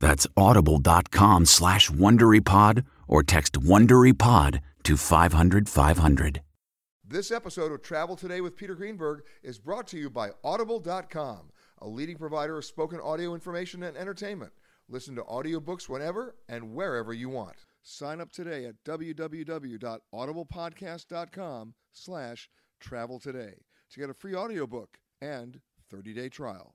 That's audible.com/WonderyPod or text WonderyPod to 500-500. This episode of Travel Today with Peter Greenberg is brought to you by Audible.com, a leading provider of spoken audio information and entertainment. Listen to audiobooks whenever and wherever you want. Sign up today at www.audiblepodcast.com/traveltoday to get a free audiobook and 30-day trial.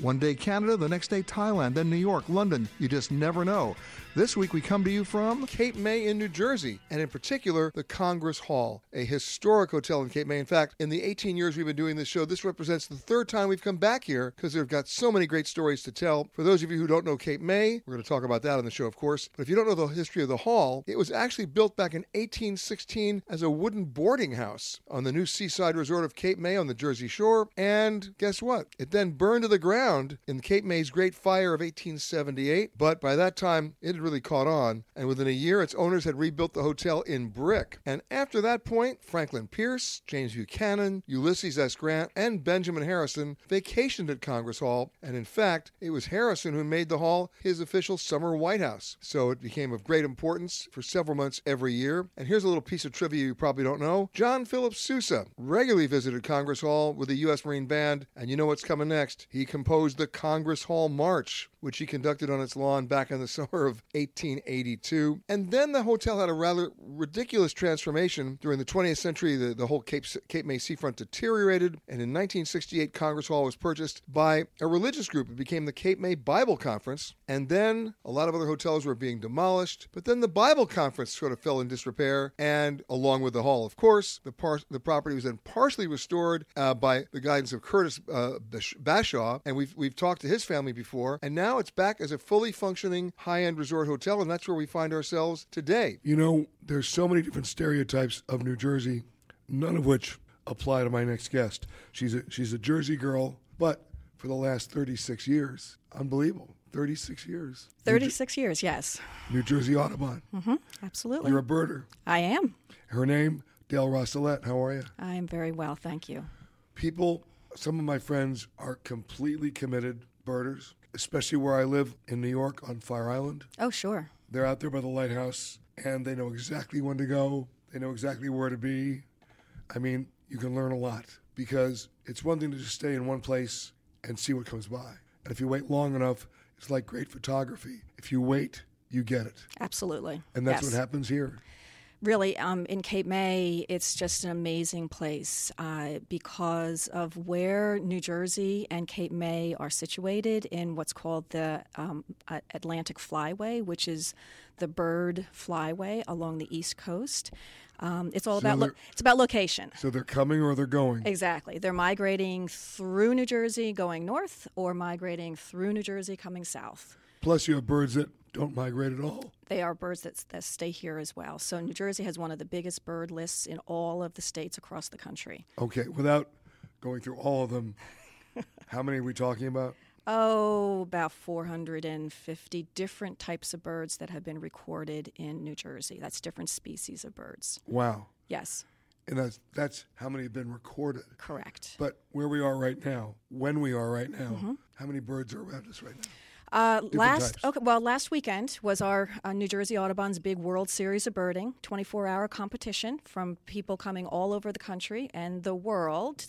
One day Canada, the next day Thailand, then New York, London. You just never know. This week we come to you from Cape May in New Jersey, and in particular, the Congress Hall, a historic hotel in Cape May. In fact, in the 18 years we've been doing this show, this represents the third time we've come back here because they've got so many great stories to tell. For those of you who don't know Cape May, we're going to talk about that on the show, of course. But if you don't know the history of the hall, it was actually built back in 1816 as a wooden boarding house on the new seaside resort of Cape May on the Jersey Shore. And guess what? It then burned to the ground in Cape May's Great Fire of 1878, but by that time it had really caught on, and within a year its owners had rebuilt the hotel in brick. And after that point, Franklin Pierce, James Buchanan, Ulysses S. Grant, and Benjamin Harrison vacationed at Congress Hall, and in fact, it was Harrison who made the hall his official summer White House. So it became of great importance for several months every year. And here's a little piece of trivia you probably don't know. John Philip Sousa regularly visited Congress Hall with the U.S. Marine Band, and you know what's coming next. He composed the Congress Hall March, which he conducted on its lawn back in the summer of 1882. And then the hotel had a rather ridiculous transformation. During the 20th century, the whole Cape May seafront deteriorated, and in 1968, Congress Hall was purchased by a religious group. It became the Cape May Bible Conference, and then a lot of other hotels were being demolished, but then the Bible Conference sort of fell in disrepair, and along with the hall, of course, the property was then partially restored by the guidance of Curtis Bashaw, and we've talked to his family before, and now it's back as a fully functioning high-end resort hotel, and that's where we find ourselves today. You know, there's so many different stereotypes of New Jersey, none of which apply to my next guest. She's a Jersey girl, but for the last 36 years, unbelievable, 36 years. 36 years, yes. New Jersey Audubon. Mm-hmm, absolutely. You're a birder. I am. Her name, Dale Rosselet. How are you? I am very well, thank you. People... Some of my friends are completely committed birders, especially where I live in New York on Fire Island. Oh, sure. They're out there by the lighthouse, and they know exactly when to go. They know exactly where to be. I mean, you can learn a lot because it's one thing to just stay in one place and see what comes by. And if you wait long enough, is like great photography. If you wait, you get it. Absolutely. And that's what happens here. Really, in Cape May, it's just an amazing place because of where New Jersey and Cape May are situated in what's called the Atlantic Flyway, which is the bird flyway along the East Coast. It's about location. So they're coming or they're going. Exactly. They're migrating through New Jersey going north or migrating through New Jersey coming south. Plus you have birds that don't migrate at all. They are birds that stay here as well. So New Jersey has one of the biggest bird lists in all of the states across the country. Okay, without going through all of them, how many are we talking about? Oh, about 450 different types of birds that have been recorded in New Jersey. That's different species of birds. Wow. Yes. And that's how many have been recorded. Correct. But where we are right now, when we are right now, mm-hmm. how many birds are around us right now? Last weekend was our New Jersey Audubon's big World Series of Birding, 24-hour competition from people coming all over the country and the world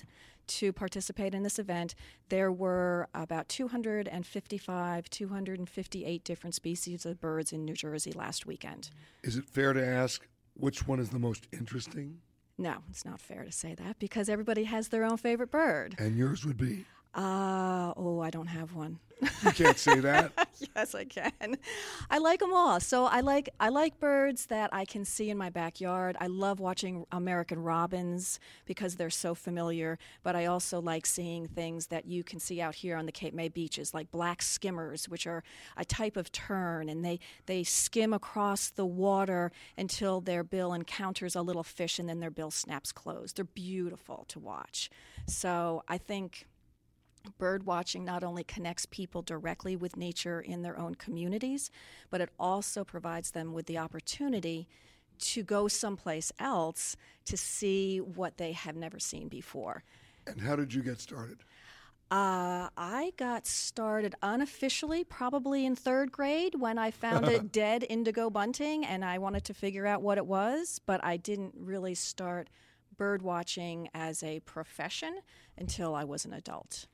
to participate in this event. There were about 258 different species of birds in New Jersey last weekend. Is it fair to ask which one is the most interesting? No, it's not fair to say that because everybody has their own favorite bird. And yours would be? I don't have one. You can't say that. Yes, I can. I like them all. So I like birds that I can see in my backyard. I love watching American robins because they're so familiar. But I also like seeing things that you can see out here on the Cape May beaches, like black skimmers, which are a type of tern, and they skim across the water until their bill encounters a little fish, and then their bill snaps closed. They're beautiful to watch. So I think bird watching not only connects people directly with nature in their own communities, but it also provides them with the opportunity to go someplace else to see what they have never seen before. And how did you get started? I got started unofficially probably in third grade when I found a dead indigo bunting and I wanted to figure out what it was, but I didn't really start bird watching as a profession until I was an adult.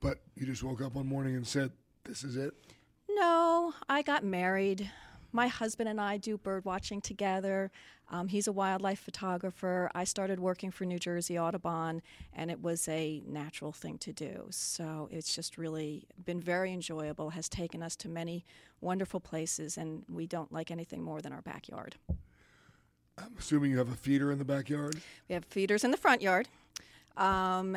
But you just woke up one morning and said, this is it? No, I got married. My husband and I do bird watching together. He's a wildlife photographer. I started working for New Jersey Audubon, and it was a natural thing to do. So it's just really been very enjoyable, has taken us to many wonderful places, and we don't like anything more than our backyard. I'm assuming you have a feeder in the backyard? We have feeders in the front yard. But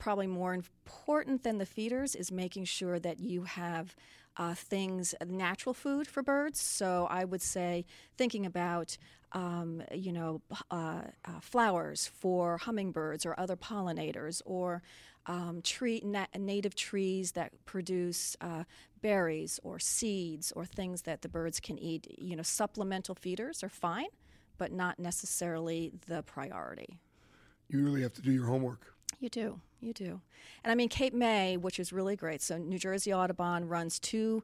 probably more important than the feeders is making sure that you have natural food for birds. So I would say thinking about, flowers for hummingbirds or other pollinators or native trees that produce berries or seeds or things that the birds can eat. You know, supplemental feeders are fine, but not necessarily the priority. You really have to do your homework. You do. And I mean, Cape May, which is really great. So New Jersey Audubon runs two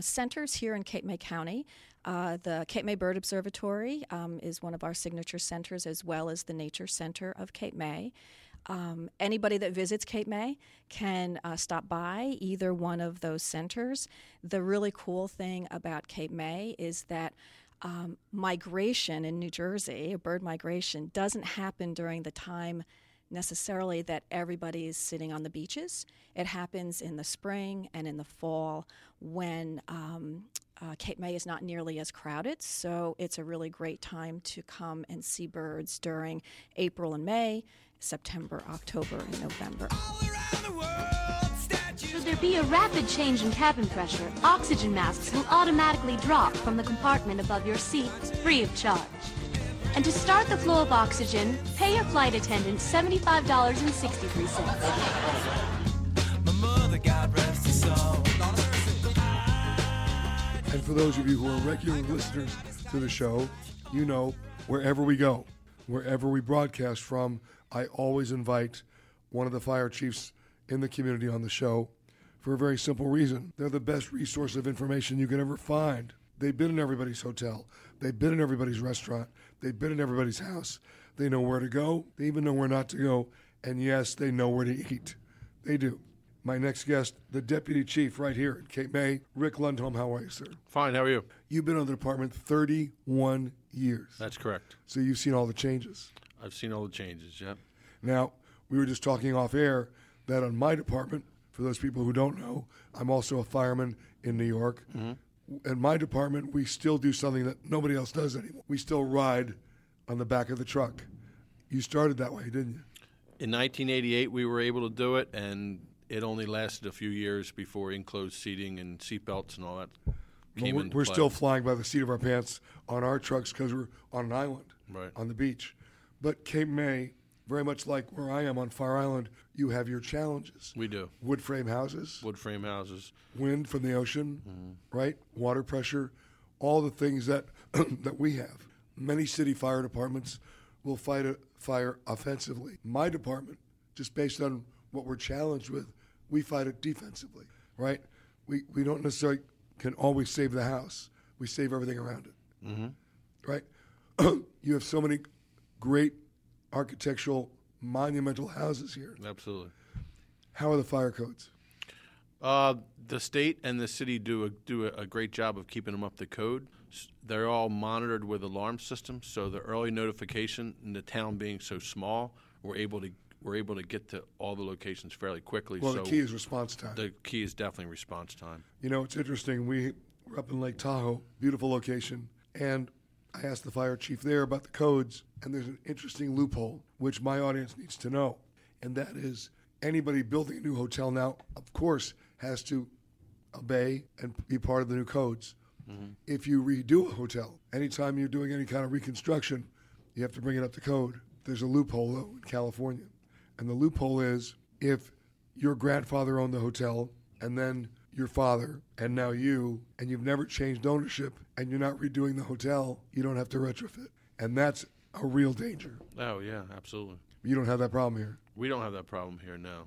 centers here in Cape May County. The Cape May Bird Observatory is one of our signature centers, as well as the Nature Center of Cape May. Anybody that visits Cape May can stop by either one of those centers. The really cool thing about Cape May is that migration in New Jersey, bird migration, doesn't happen during the time necessarily that everybody is sitting on the beaches. It happens in the spring and in the fall when Cape May is not nearly as crowded, so it's a really great time to come and see birds during April and May, September, October, and November. Should there be a rapid change in cabin pressure, oxygen masks will automatically drop from the compartment above your seat, free of charge. And to start the flow of oxygen, pay your flight attendant $75.63. And for those of you who are regular listeners to the show, you know, wherever we go, wherever we broadcast from, I always invite one of the fire chiefs in the community on the show. For a very simple reason. They're the best resource of information you can ever find. They've been in everybody's hotel. They've been in everybody's restaurant. They've been in everybody's house. They know where to go. They even know where not to go. And yes, they know where to eat. They do. My next guest, the deputy chief right here at Cape May, Rick Lundholm. How are you, sir? Fine. How are you? You've been on the department 31 years. That's correct. So you've seen all the changes. I've seen all the changes, yeah. Now, we were just talking off air that on my department, for those people who don't know, I'm also a fireman in New York. Mm-hmm. In my department, we still do something that nobody else does anymore. We still ride on the back of the truck. You started that way, didn't you? In 1988, we were able to do it, and it only lasted a few years before enclosed seating and seatbelts and all that came into play. We're still flying by the seat of our pants on our trucks because we're on an island, right, on the beach. But Cape May, very much like where I am on Fire Island, you have your challenges. We do. Wood frame houses. Wood frame houses. Wind from the ocean, mm-hmm, right? Water pressure, all the things that that we have. Many city fire departments will fight a fire offensively. My department, just based on what we're challenged with, we fight it defensively, right? We don't necessarily can always save the house. We save everything around it, mm-hmm, right? You have so many great architectural, monumental houses here. Absolutely. How are the fire codes? The state and the city do a great job of keeping them up to code. They're all monitored with alarm systems, so the early notification, and the town being so small, we're able to get to all the locations fairly quickly. Well, so the key is response time. The key is definitely response time. You know, it's interesting. We were up in Lake Tahoe, beautiful location, and I asked the fire chief there about the codes, and there's an interesting loophole, which my audience needs to know, and that is anybody building a new hotel now, of course, has to obey and be part of the new codes. Mm-hmm. If you redo a hotel, anytime you're doing any kind of reconstruction, you have to bring it up to code. There's a loophole, though, in California. And the loophole is if your grandfather owned the hotel and then your father and now you, and you've never changed ownership and you're not redoing the hotel, you don't have to retrofit. And that's a real danger. Oh, yeah, absolutely. You don't have that problem here. We don't have that problem here, no.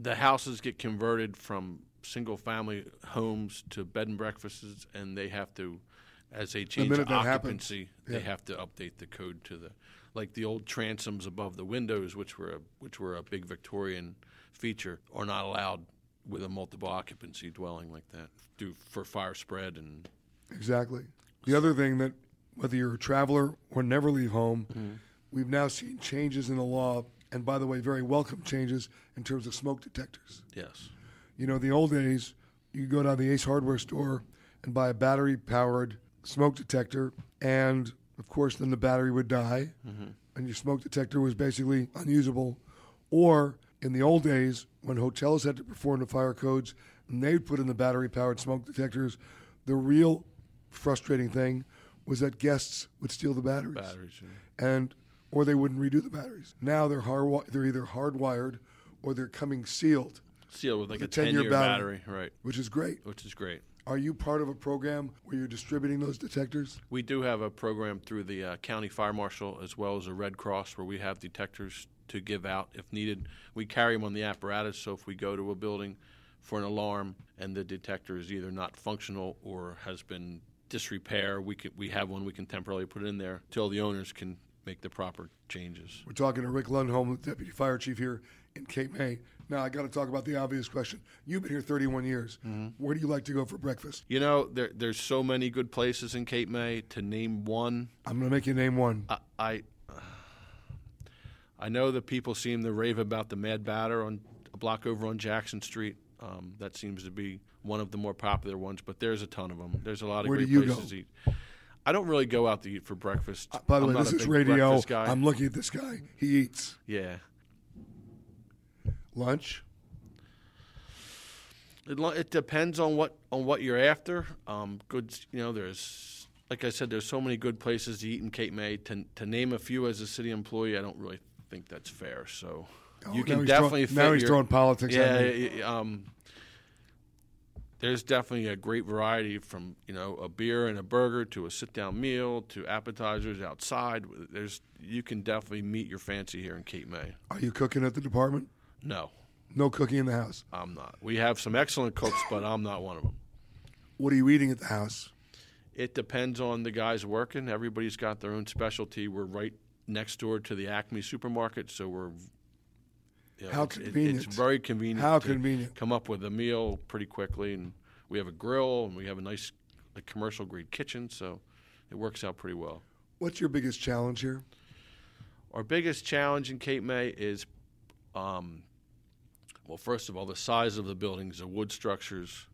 The houses get converted from single-family homes to bed and breakfasts, and they have to, as they change the occupancy, happens, they have to update the code to the, like the old transoms above the windows, which were a big Victorian feature, are not allowed with a multiple occupancy dwelling like that for fire spread and. Exactly. The other thing that, whether you're a traveler or never leave home, mm-hmm, we've now seen changes in the law, and by the way, very welcome changes in terms of smoke detectors. Yes. You know, the old days, you go down to the Ace Hardware store and buy a battery-powered smoke detector, and, of course, then the battery would die, mm-hmm, and your smoke detector was basically unusable. Or, in the old days, when hotels had to perform the fire codes, and they'd put in the battery-powered smoke detectors, the real frustrating thing was that guests would steal the batteries. Yeah. Or they wouldn't redo the batteries. Now they're either hardwired or they're coming sealed. Sealed with like a 10-year battery, right? Which is great. Are you part of a program where you're distributing those detectors? We do have a program through the county fire marshal as well as the Red Cross where we have detectors to give out if needed. We carry them on the apparatus, so if we go to a building for an alarm and the detector is either not functional or has been disrepair, we have one we can temporarily put in there till the owners can make the proper changes. We're talking to Rick Lundholm, the deputy fire chief here in Cape May. Now, I got to talk about the obvious question. You've been here 31 years. Mm-hmm. Where do you like to go for breakfast? You know, there's so many good places in Cape May. To name one, I'm going to make you name one. I know that people seem to rave about the Mad Batter on a block over on Jackson Street. That seems to be one of the more popular ones, but there's a ton of them. There's a lot of great places to eat. I don't really go out to eat for breakfast. By the way, this is radio. I'm looking at this guy. He eats. Yeah. Lunch? It depends on what you're after. Goods, you know, there's, like I said, there's so many good places to eat in Cape May. To name a few as a city employee, I don't really think that's fair. So you can definitely figure. Now he's throwing politics at me. Yeah. There's definitely a great variety from, you know, a beer and a burger to a sit-down meal to appetizers outside. You can definitely meet your fancy here in Cape May. Are you cooking at the department? No. No cooking in the house? I'm not. We have some excellent cooks, but I'm not one of them. What are you eating at the house? It depends on the guys working. Everybody's got their own specialty. We're right next door to the Acme supermarket, so we're You know, how convenient. It's very convenient. How convenient. Come up with a meal pretty quickly. And we have a grill, and we have a nice commercial-grade kitchen, so it works out pretty well. What's your biggest challenge here? Our biggest challenge in Cape May is, well, first of all, the size of the buildings, the wood structures.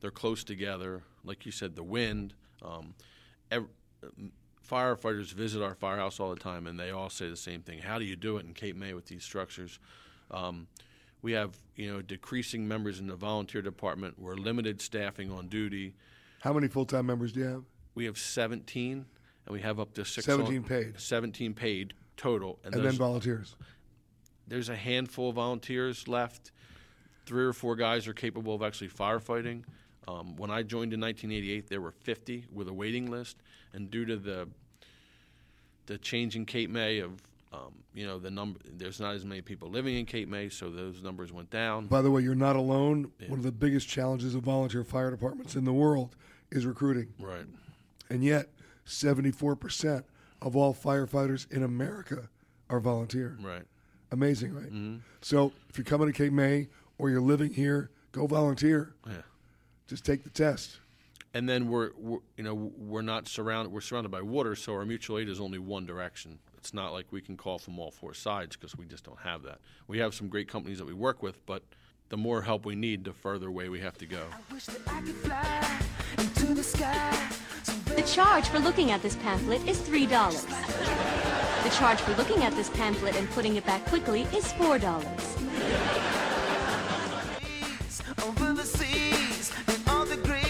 They're close together. Like you said, the wind. Firefighters visit our firehouse all the time, and they all say the same thing. How do you do it in Cape May with these structures? We have, decreasing members in the volunteer department. We're limited staffing on duty. How many full-time members do you have? We have 17, and we have up to 6. 17 paid total. And then volunteers. There's a handful of volunteers left. 3 or 4 guys are capable of actually firefighting. When I joined in 1988, there were 50 with a waiting list, and due to the change in Cape May of the number, there's not as many people living in Cape May, so those numbers went down. By the way, you're not alone. Yeah. One of the biggest challenges of volunteer fire departments in the world is recruiting. Right. And yet, 74% of all firefighters in America are volunteer. Right. Amazing, right? Mm-hmm. So if you're coming to Cape May or you're living here, go volunteer. Yeah. Just take the test. And then we're surrounded by water, so our mutual aid is only one direction. It's not like we can call from all 4 sides because we just don't have that. We have some great companies that we work with, but the more help we need, the further away we have to go. I wish that I could fly into the sky. The charge for looking at this pamphlet is $3. The charge for looking at this pamphlet and putting it back quickly is $4. Over the seas and all the grays.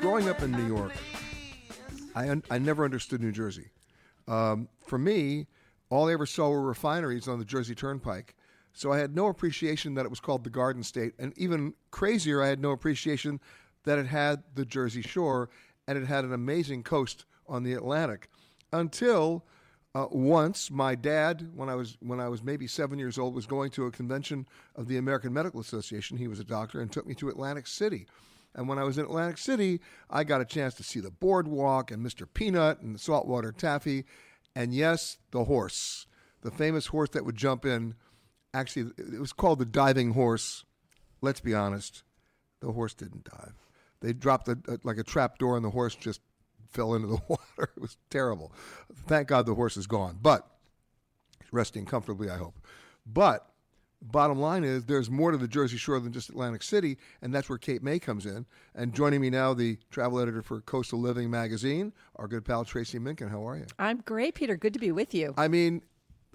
Growing up in New York, I never understood New Jersey. For me, all I ever saw were refineries on the Jersey Turnpike. So I had no appreciation that it was called the Garden State. And even crazier, I had no appreciation that it had the Jersey Shore and it had an amazing coast on the Atlantic. Until once my dad, when I was maybe 7 years old, was going to a convention of the American Medical Association. He was a doctor and took me to Atlantic City. And when I was in Atlantic City, I got a chance to see the boardwalk and Mr. Peanut and the saltwater taffy. And yes, the horse, the famous horse that would jump in. Actually, it was called the diving horse. Let's be honest, the horse didn't dive. They dropped like a trap door and the horse just fell into the water. It was terrible. Thank God the horse is gone, but resting comfortably, I hope. But bottom line is there's more to the Jersey Shore than just Atlantic City, and that's where Cape May comes in. And joining me now, the travel editor for Coastal Living Magazine, our good pal Tracy Minkin. How are you? I'm great, Peter. Good to be with you. I mean,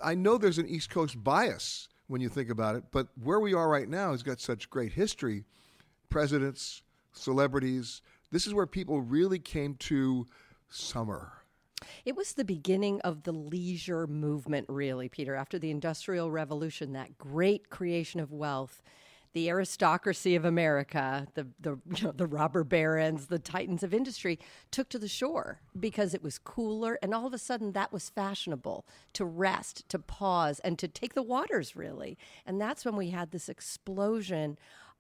I know there's an East Coast bias when you think about it, but where we are right now has got such great history. Presidents, celebrities. This is where people really came to summer. It was the beginning of the leisure movement, really, Peter. After the Industrial Revolution, that great creation of wealth, the aristocracy of America, the robber barons, the titans of industry took to the shore because it was cooler, and all of a sudden that was fashionable to rest, to pause, and to take the waters, really. And that's when we had this explosion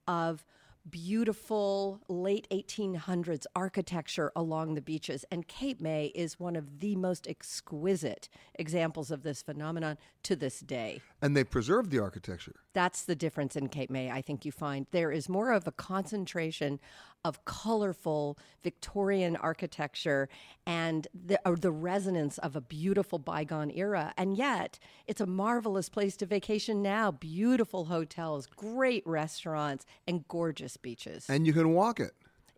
of beautiful late 1800s architecture along the beaches, and Cape May is one of the most exquisite examples of this phenomenon to this day. And they preserved the architecture. That's the difference in Cape May, I think you find. There is more of a concentration of colorful Victorian architecture and the resonance of a beautiful bygone era. And yet, it's a marvelous place to vacation now. Beautiful hotels, great restaurants, and gorgeous beaches. And you can walk it.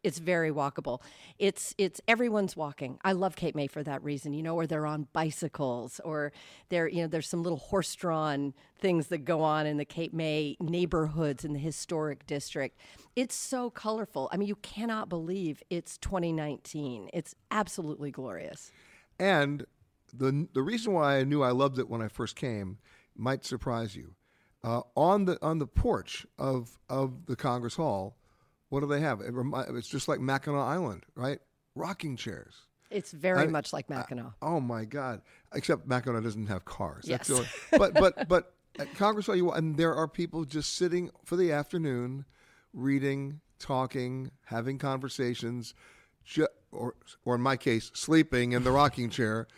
It's very walkable. It's everyone's walking. I love Cape May for that reason, or they're on bicycles, or there's some little horse-drawn things that go on in the Cape May neighborhoods in the historic district. It's so colorful. I mean, you cannot believe it's 2019. It's absolutely glorious. And the reason why I knew I loved it when I first came might surprise you. On the porch of the Congress Hall, what do they have? It's just like Mackinac Island, right? Rocking chairs. It's much like Mackinac. Oh my God! Except Mackinac doesn't have cars. Yes. That's but at Congress Hall, and there are people just sitting for the afternoon, reading, talking, having conversations, or in my case, sleeping in the rocking chair.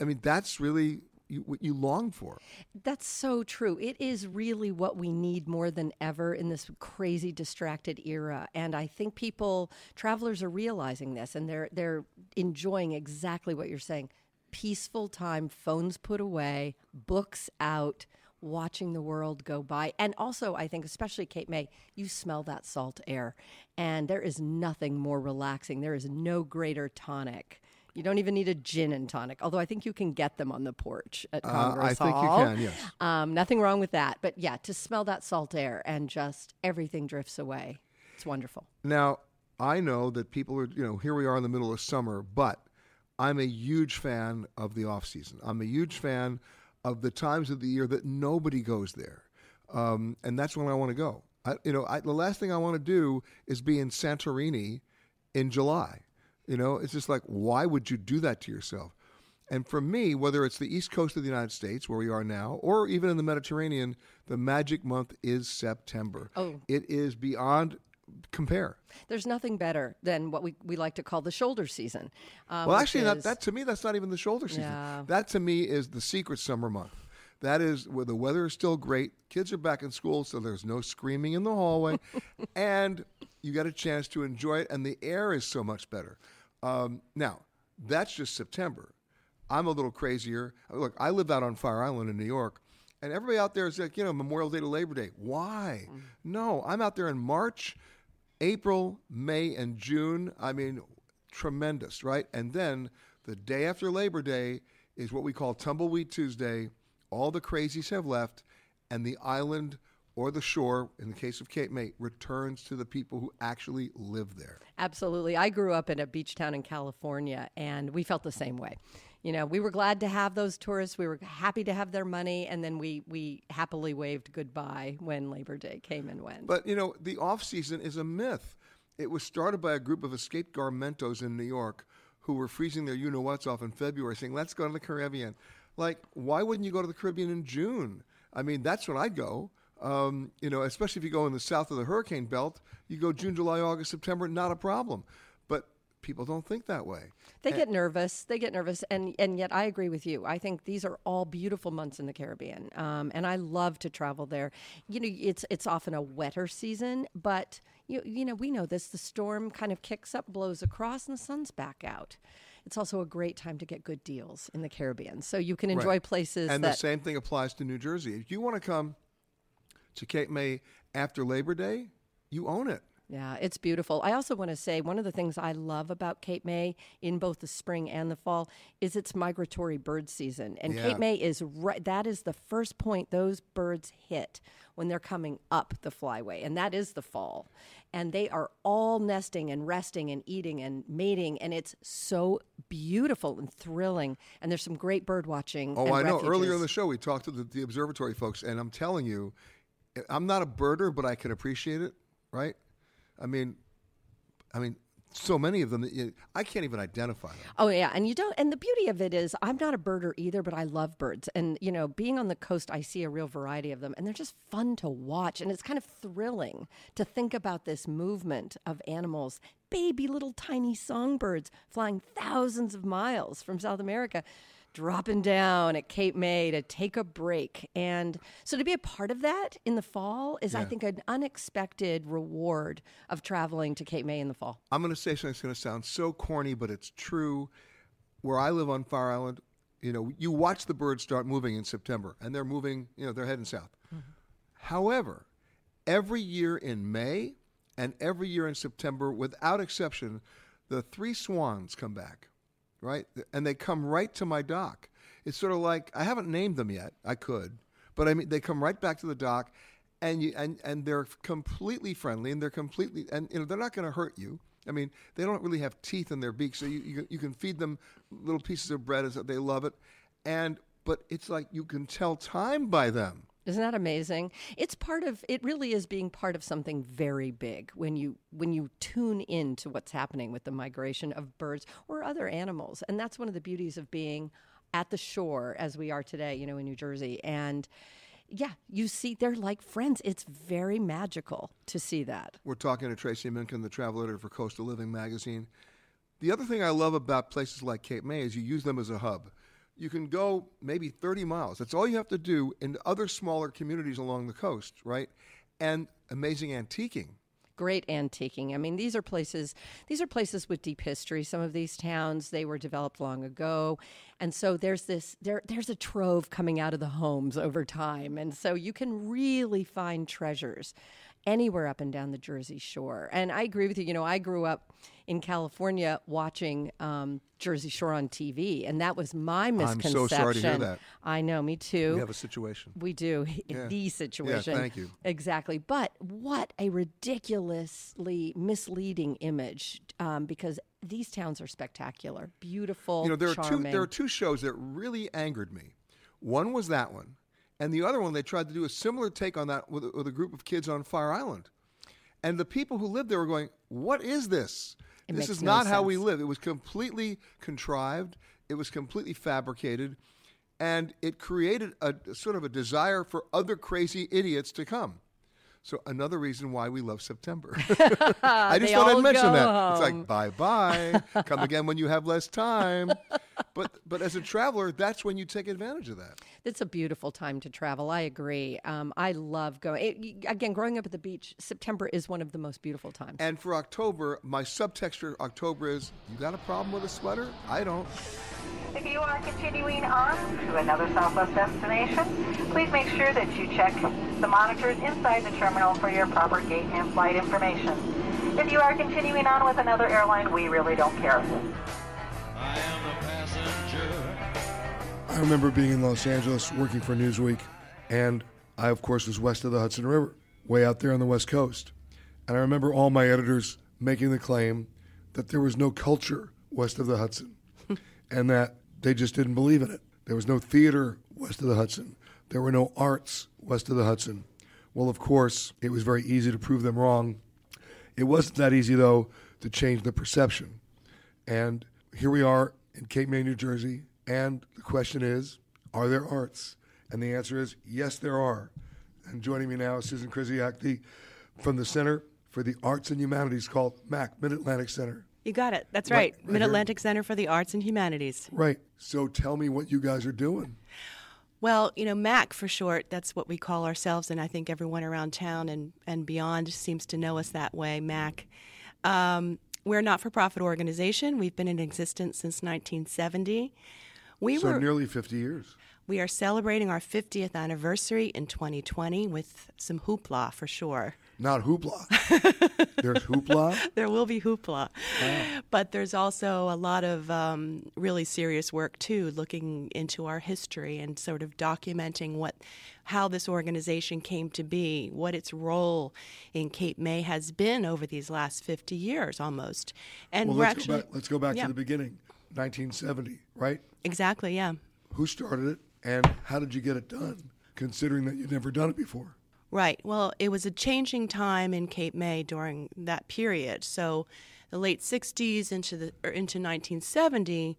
I mean, that's really what you long for. That's so true. It is really what we need more than ever in this crazy, distracted era. And I think travelers are realizing this, and they're enjoying exactly what you're saying. Peaceful time, phones put away, books out, watching the world go by. And also, I think, especially Cape May, you smell that salt air. And there is nothing more relaxing. There is no greater tonic. You don't even need a gin and tonic, although I think you can get them on the porch at Congress Hall. I think you can, yes. Nothing wrong with that. But yeah, to smell that salt air and just everything drifts away. It's wonderful. Now, I know that people are, here we are in the middle of summer, but I'm a huge fan of the off-season. I'm a huge fan of the times of the year that nobody goes there. And that's when I want to go. The last thing I want to do is be in Santorini in July. It's just like, why would you do that to yourself? And for me, whether it's the east coast of the United States, where we are now, or even in the Mediterranean, the magic month is September. Oh. It is beyond compare. There's nothing better than what we like to call the shoulder season. That to me, that's not even the shoulder season. Yeah. That to me is the secret summer month. That is where the weather is still great. Kids are back in school, so there's no screaming in the hallway. And you got a chance to enjoy it, and the air is so much better. Now, that's just September. I'm a little crazier. Look, I live out on Fire Island in New York, and everybody out there is like, Memorial Day to Labor Day. Why? Mm. No, I'm out there in March, April, May, and June. I mean, tremendous, right? And then the day after Labor Day is what we call Tumbleweed Tuesday. All the crazies have left, and the island or the shore, in the case of Cape May, returns to the people who actually live there. Absolutely. I grew up in a beach town in California, and we felt the same way. We were glad to have those tourists. We were happy to have their money, and then we happily waved goodbye when Labor Day came and went. But, the off-season is a myth. It was started by a group of escaped garmentos in New York who were freezing their you-know-whats off in February, saying, let's go to the Caribbean. Like, why wouldn't you go to the Caribbean in June? I mean, that's when I'd go. Especially if you go in the south of the hurricane belt, you go June, July, August, September, not a problem. But people don't think that way. They get nervous. And yet I agree with you. I think these are all beautiful months in the Caribbean. And I love to travel there. It's often a wetter season, but we know this. The storm kind of kicks up, blows across, and the sun's back out. It's also a great time to get good deals in the Caribbean. So you can enjoy places. And the same thing applies to New Jersey. If you want to come to Cape May after Labor Day, you own it. Yeah, it's beautiful. I also want to say one of the things I love about Cape May in both the spring and the fall is its migratory bird season. And Cape May is right. That is the first point those birds hit when they're coming up the flyway, and that is the fall. And they are all nesting and resting and eating and mating, and it's so beautiful and thrilling. And there's some great bird watching. Oh, I know. Earlier in the show, we talked to the observatory folks, and I'm telling you, I'm not a birder, but I can appreciate it, right? I mean, so many of them, I can't even identify them. Oh, yeah, and you don't. And the beauty of it is I'm not a birder either, but I love birds. And, being on the coast, I see a real variety of them, and they're just fun to watch. And it's kind of thrilling to think about this movement of animals, baby little tiny songbirds flying thousands of miles from South America, dropping down at Cape May to take a break. And so to be a part of that in the fall is, I think, an unexpected reward of traveling to Cape May in the fall. I'm going to say something that's going to sound so corny, but it's true. Where I live on Fire Island, you watch the birds start moving in September, and they're moving, they're heading south. Mm-hmm. However, every year in May and every year in September, without exception, the three swans come back. Right? And they come right to my dock. It's sort of like, I haven't named them yet. I could. But I mean, they come right back to the dock, and they're completely friendly, and they're completely, and they're not going to hurt you. I mean, they don't really have teeth in their beak, so you can feed them little pieces of bread, as they love it. But it's like you can tell time by them. Isn't that amazing? It really is being part of something very big when you tune in to what's happening with the migration of birds or other animals. And that's one of the beauties of being at the shore as we are today, in New Jersey. And yeah, you see, they're like friends. It's very magical to see that. We're talking to Tracy Minkin, the travel editor for Coastal Living Magazine. The other thing I love about places like Cape May is you use them as a hub. you can go maybe 30 miles. That's all you have to do in other smaller communities along the coast, right? And amazing antiquing. Great antiquing. I mean, these are places with deep history. Some of these towns, they were developed long ago. And so there's a trove coming out of the homes over time. And so you can really find treasures anywhere up and down the Jersey Shore. And I agree with you. You know, I grew up in California watching Jersey Shore on TV, and that was my misconception. I'm so sorry to hear that. I know, me too. We have a situation. We do, yeah. The situation. Yeah, thank you. Exactly. But what a ridiculously misleading image, because these towns are spectacular, beautiful, charming. You know, there are two shows that really angered me. One was that one, and the other one, they tried to do a similar take on that with a group of kids on Fire Island. And the people who lived there were going, what is this? This is not how we live. It was completely contrived. It was completely fabricated. And it created a sort of a desire for other crazy idiots to come. So another reason why we love September. I just thought I'd mention that. Home. It's like, bye-bye. Come again when you have less time. But as a traveler, that's when you take advantage of that. It's a beautiful time to travel. I agree. I love going. Again, growing up at the beach, September is one of the most beautiful times. And for October, my subtext for October is, you got a problem with a sweater? I don't. If you are continuing on to another Southwest destination, please make sure that you check the monitors inside the terminal for your proper gate and flight information. If you are continuing on with another airline, we really don't care. I am a passenger. I remember being in Los Angeles working for Newsweek, and I, of course, was west of the Hudson River, way out there on the West Coast. And I remember all my editors making the claim that there was no culture west of the Hudson, and that they just didn't believe in it. There was no theater west of the Hudson. There were no arts west of the Hudson. Well, of course, it was very easy to prove them wrong. It wasn't that easy, though, to change the perception. And here we are in Cape May, New Jersey, and the question is, are there arts? And the answer is, yes, there are. And joining me now is Susan Krysiak from the Center for the Arts and Humanities called MAC, Mid-Atlantic Center. You got it. That's right. Right Mid-Atlantic Center for the Arts and Humanities. Right. So tell me what you guys are doing. Well, you know, MAC for short, that's what we call ourselves, and I think everyone around town and beyond seems to know us that way, MAC. We're a not-for-profit organization. We've been in existence since 1970. So nearly 50 years. We are celebrating our 50th anniversary in 2020 with some hoopla for sure. Not hoopla. There's hoopla? There will be hoopla. Yeah. But there's also a lot of really serious work, too, looking into our history and sort of documenting how this organization came to be, what its role in Cape May has been over these last 50 years almost. And well, let's go back to the beginning, 1970, right? Exactly, yeah. Who started it and how did you get it done, considering that you'd never done it before? Right. Well, it was a changing time in Cape May during that period. So the late 60s into 1970,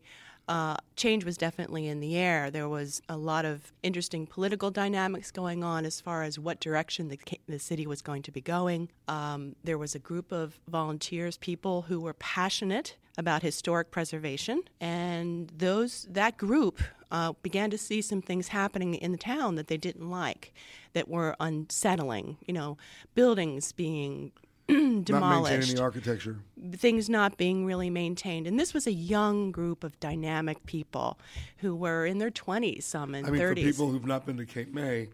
change was definitely in the air. There was a lot of interesting political dynamics going on as far as what direction the city was going to be going. There was a group of volunteers, people who were passionate about historic preservation, and that group began to see some things happening in the town that they didn't like, that were unsettling, you know, buildings being demolished. Not maintaining the architecture. Things not being really maintained. And this was a young group of dynamic people who were in their 20s, some in 30s. For people who've not been to Cape May,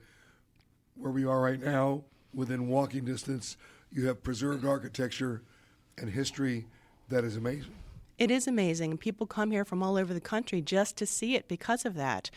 where we are right now, within walking distance, you have preserved architecture and history that is amazing. It is amazing. People come here from all over the country just to see it because of that.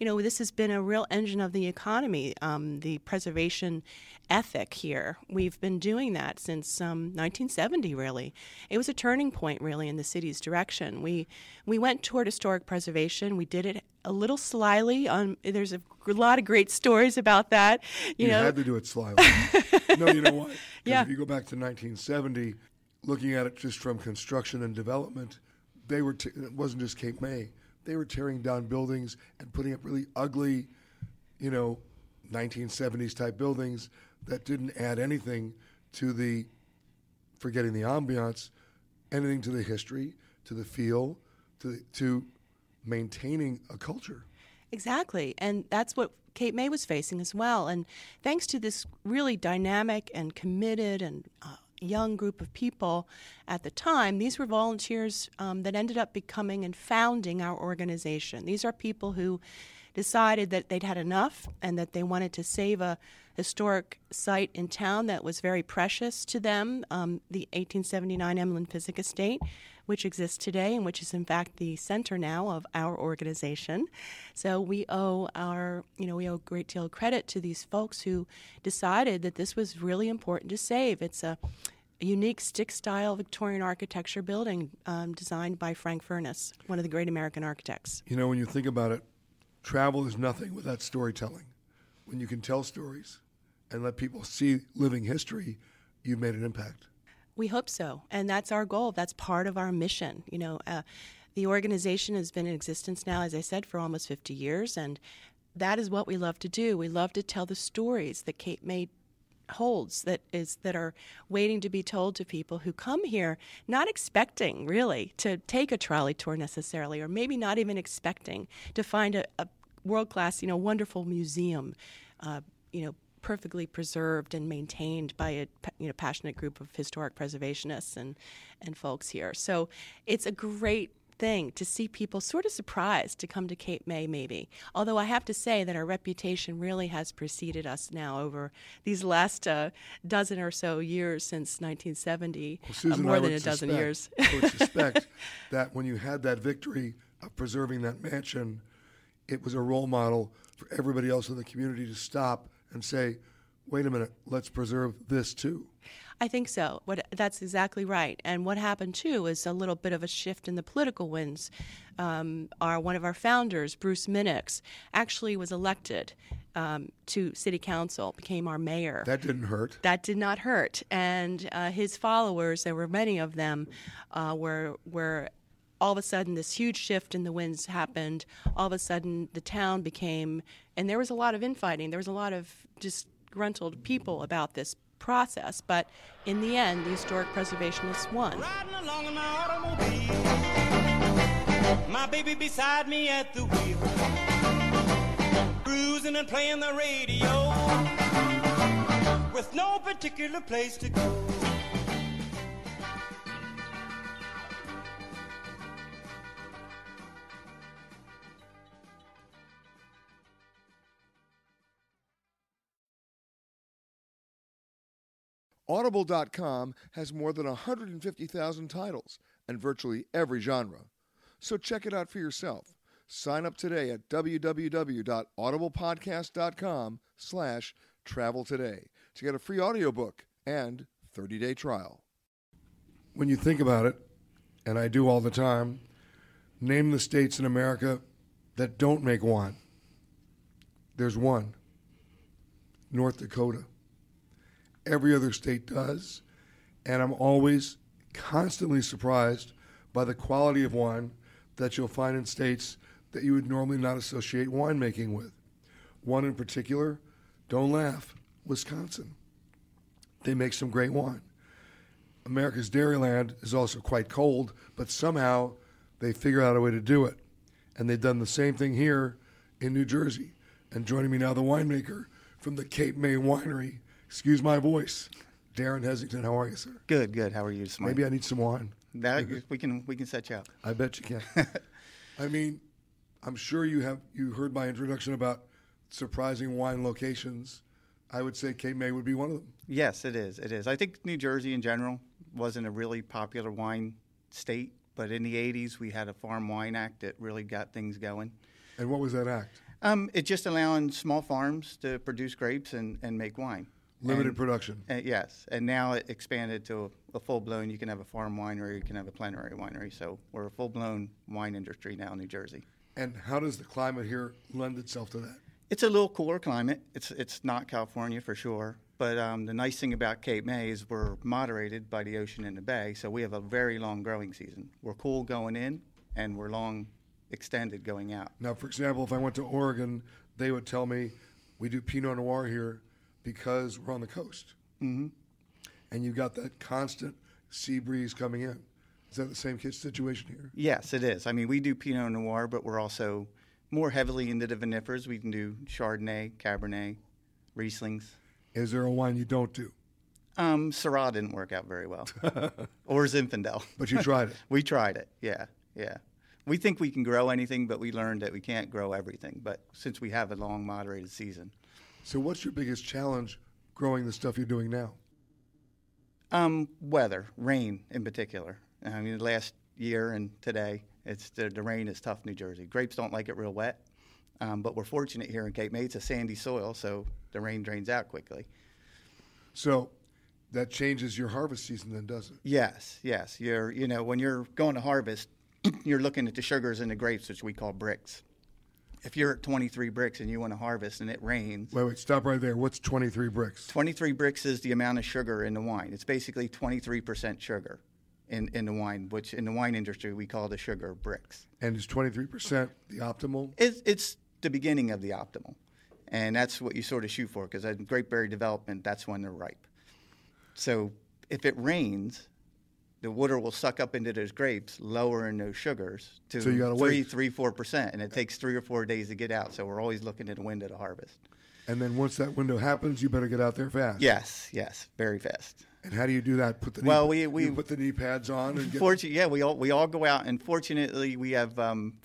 You know, this has been a real engine of the economy, the preservation ethic here. We've been doing that since 1970, really. It was a turning point, really, in the city's direction. We went toward historic preservation. We did it a little slyly. There's a lot of great stories about that. You know. Had to do it slyly. No, you know what? Yeah. If you go back to 1970... looking at it just from construction and development, it wasn't just Cape May. They were tearing down buildings and putting up really ugly, you know, 1970s type buildings that didn't add anything to the, forgetting the ambiance, anything to the history, to the feel, to maintaining a culture. Exactly. And that's what Cape May was facing as well. And thanks to this really dynamic and committed and young group of people at the time, these were volunteers that ended up becoming and founding our organization. These are people who decided that they'd had enough and that they wanted to save a historic site in town that was very precious to them, the 1879 Emlyn Pisick Estate, which exists today and which is in fact the center now of our organization. So we owe we owe a great deal of credit to these folks who decided that this was really important to save. It's a unique stick-style Victorian architecture building designed by Frank Furness, one of the great American architects. You know, when you think about it, travel is nothing without storytelling. When you can tell stories and let people see living history, you've made an impact. We hope so, and that's our goal. That's part of our mission. You know, the organization has been in existence now, as I said, for almost 50 years, and that is what we love to do. We love to tell the stories that Cape May holds that are waiting to be told to people who come here, not expecting really to take a trolley tour necessarily, or maybe not even expecting to find a world-class, wonderful museum, perfectly preserved and maintained by a passionate group of historic preservationists and folks here. So it's a great thing to see people sort of surprised to come to Cape May, maybe. Although I have to say that our reputation really has preceded us now over these last dozen or so years since 1970, well, Susan, more than a dozen years. I would suspect that when you had that victory of preserving that mansion, it was a role model for everybody else in the community to stop and say, wait a minute, let's preserve this too. I think so. That's exactly right. And what happened, too, is a little bit of a shift in the political winds. One of our founders, Bruce Minix, actually was elected to city council, became our mayor. That didn't hurt. That did not hurt. And his followers, there were many of them, were all of a sudden this huge shift in the winds happened. All of a sudden the town became, and there was a lot of infighting. There was a lot of disgruntled people about this process, but in the end, the historic preservationists won. Riding along in my automobile, my baby beside me at the wheel, cruising and playing the radio, with no particular place to go. Audible.com has more than 150,000 titles and virtually every genre. So check it out for yourself. Sign up today at www.audiblepodcast.com/travel today to get a free audiobook and 30-day trial. When you think about it, and I do all the time, name the states in America that don't make wine. There's one, North Dakota. Every other state does, and I'm always constantly surprised by the quality of wine that you'll find in states that you would normally not associate winemaking with. One in particular, don't laugh, Wisconsin. They make some great wine. America's Dairyland is also quite cold, but somehow they figure out a way to do it, and they've done the same thing here in New Jersey. And joining me now, the winemaker from the Cape May Winery, excuse my voice, Darren Hesington. How are you, sir? Good, good. How are you this morning? Maybe I need some wine. We can set you up. I bet you can. I mean, I'm sure you heard my introduction about surprising wine locations. I would say Cape May would be one of them. Yes, it is. It is. I think New Jersey in general wasn't a really popular wine state, but in the 80s we had a Farm Wine Act that really got things going. And what was that act? It just allowing small farms to produce grapes and make wine. Limited production. Yes, and now it expanded to a full-blown, you can have a farm winery, you can have a plenary winery, so we're a full-blown wine industry now in New Jersey. And how does the climate here lend itself to that? It's a little cooler climate. It's not California for sure, but the nice thing about Cape May is we're moderated by the ocean and the bay, so we have a very long growing season. We're cool going in, and we're long extended going out. Now, for example, if I went to Oregon, they would tell me, we do Pinot Noir here, because we're on the coast. Mm-hmm. And you've got that constant sea breeze coming in. Is that the same situation here? Yes, it is. I mean, we do Pinot Noir, but we're also more heavily into the vinifers. We can do Chardonnay, Cabernet, Rieslings. Is there a wine you don't do? Syrah didn't work out very well. Or Zinfandel. But you tried it. We tried it, yeah. We think we can grow anything, but we learned that we can't grow everything, but since we have a long, moderated season. So what's your biggest challenge growing the stuff you're doing now? Weather, rain in particular. I mean, last year and today, it's the rain is tough in New Jersey. Grapes don't like it real wet, but we're fortunate here in Cape May. It's a sandy soil, so the rain drains out quickly. So that changes your harvest season then, doesn't it? Yes. You know, when you're going to harvest, you're looking at the sugars in the grapes, which we call Brix. If you're at 23 Brix and you want to harvest and it rains... Wait, stop right there. What's 23 Brix? 23 Brix is the amount of sugar in the wine. It's basically 23% sugar in the wine, which in the wine industry we call the sugar Brix. And is 23% the optimal? It's the beginning of the optimal. And that's what you sort of shoot for, because in grapeberry development, that's when they're ripe. So if it rains, the water will suck up into those grapes, lowering those sugars to 3-4%, and it takes 3 or 4 days to get out. So we're always looking at a window to harvest. And then once that window happens, you better get out there fast. Yes, very fast. And how do you do that? Put the knee pads on and get. We all go out, and fortunately, we have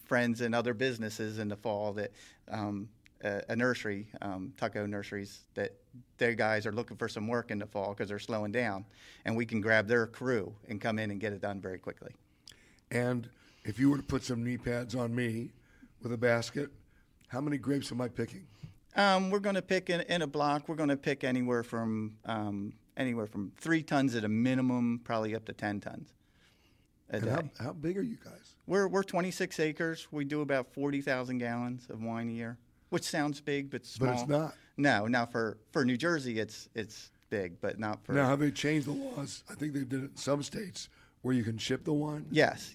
friends and other businesses in the fall that. A nursery, Tucko Nurseries, that their guys are looking for some work in the fall because they're slowing down, and we can grab their crew and come in and get it done very quickly. And if you were to put some knee pads on me with a basket, how many grapes am I picking? We're going to pick in a block. We're going to pick anywhere from 3 tons at a minimum, probably up to 10 tons. And how big are you guys? We're 26 acres. We do about 40,000 gallons of wine a year. Which sounds big, but small. But it's not. No, now for New Jersey, it's big, but not for... Now, have they changed the laws? I think they did it in some states where you can ship the wine. Yes.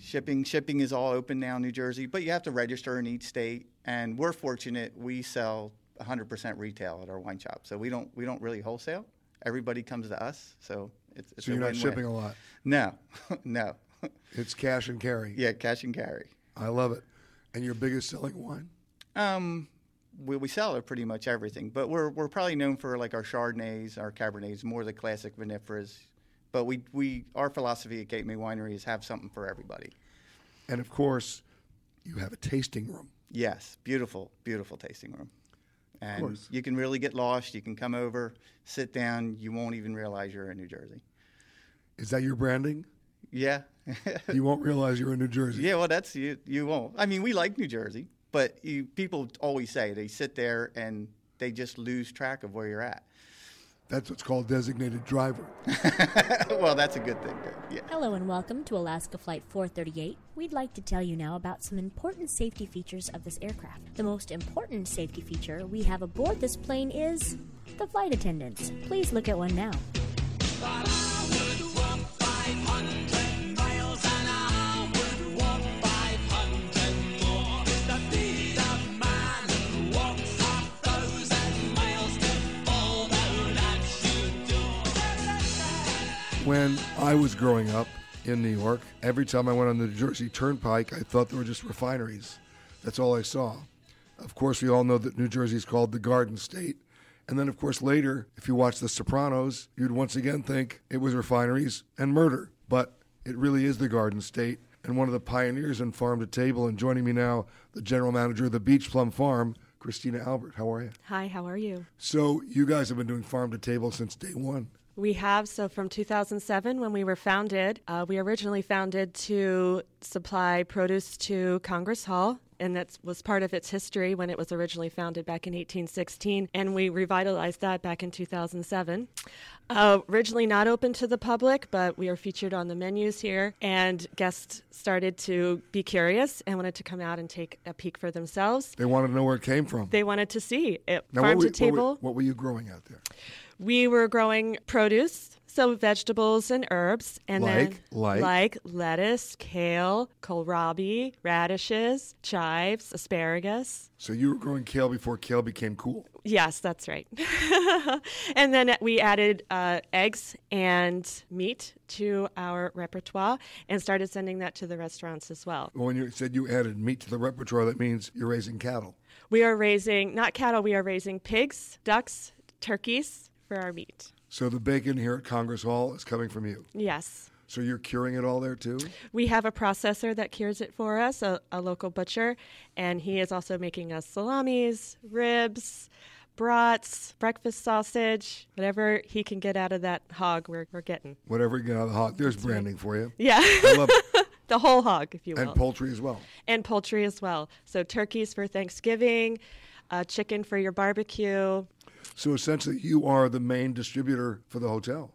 Shipping is all open now in New Jersey, but you have to register in each state. And we're fortunate we sell 100% retail at our wine shop, so we don't really wholesale. Everybody comes to us, so it's so you're not shipping a lot. No. It's cash and carry. Yeah, cash and carry. I love it. And your biggest selling wine? We sell pretty much everything, but we're probably known for like our Chardonnays, our Cabernets, more the classic vinifers. But our philosophy at Cape May Winery is have something for everybody. And of course, you have a tasting room. Yes, beautiful tasting room. And you can really get lost. You can come over, sit down. You won't even realize you're in New Jersey. Is that your branding? Yeah. You won't realize you're in New Jersey. Yeah, well, that's you. You won't. I mean, we like New Jersey. But people always say they sit there and they just lose track of where you're at. That's what's called designated driver. Well, that's a good thing. Yeah. Hello and welcome to Alaska Flight 438. We'd like to tell you now about some important safety features of this aircraft. The most important safety feature we have aboard this plane is the flight attendants. Please look at one now. But I would walk 500 miles an hour. When I was growing up in New York, every time I went on the New Jersey Turnpike, I thought there were just refineries. That's all I saw. Of course, we all know that New Jersey is called the Garden State. And then, of course, later, if you watch The Sopranos, you'd once again think it was refineries and murder. But it really is the Garden State. And one of the pioneers in farm to table, and joining me now, the general manager of the Beach Plum Farm, Christina Albert. How are you? Hi, how are you? So you guys have been doing farm to table since day one. We have, so from 2007 when we were founded, we originally founded to supply produce to Congress Hall, and that was part of its history when it was originally founded back in 1816, and we revitalized that back in 2007. Originally not open to the public, but we are featured on the menus here, and guests started to be curious and wanted to come out and take a peek for themselves. They wanted to know where it came from. They wanted to see it. Now, farm to table. What were you growing out there? We were growing produce, So vegetables and herbs, and like lettuce, kale, kohlrabi, radishes, chives, asparagus. So you were growing kale before kale became cool? Yes, that's right. And then we added eggs and meat to our repertoire and started sending that to the restaurants as well. When you said you added meat to the repertoire, that means you're raising cattle. We are raising, not cattle, we are raising pigs, ducks, turkeys for our meat. So the bacon here at Congress Hall is coming from you? Yes. So you're curing it all there too? We have a processor that cures it for us, a local butcher, and he is also making us salamis, ribs, brats, breakfast sausage, whatever he can get out of that hog we're getting. Whatever you get out of the hog. There's That's branding right. for you. Yeah. I love it. The whole hog, if you will. And poultry as well. And poultry as well. So turkeys for Thanksgiving, chicken for your barbecue. So essentially, you are the main distributor for the hotel.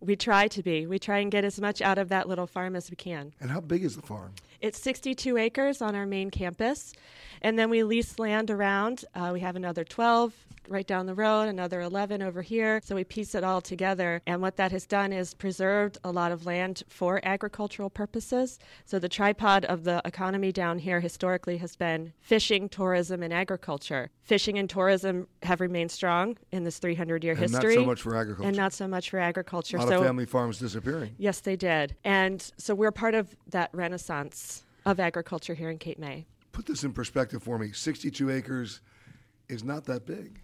We try to be. We try and get as much out of that little farm as we can. And how big is the farm? It's 62 acres on our main campus. And then we lease land around. We have another 12 right down the road, another 11 over here. So we piece it all together. And what that has done is preserved a lot of land for agricultural purposes. So the tripod of the economy down here historically has been fishing, tourism, and agriculture. Fishing and tourism have remained strong in this 300-year history. And not so much for agriculture. A lot of family farms disappearing. Yes, they did. And so we're part of that renaissance of agriculture here in Cape May. Put this in perspective for me. 62 acres is not that big.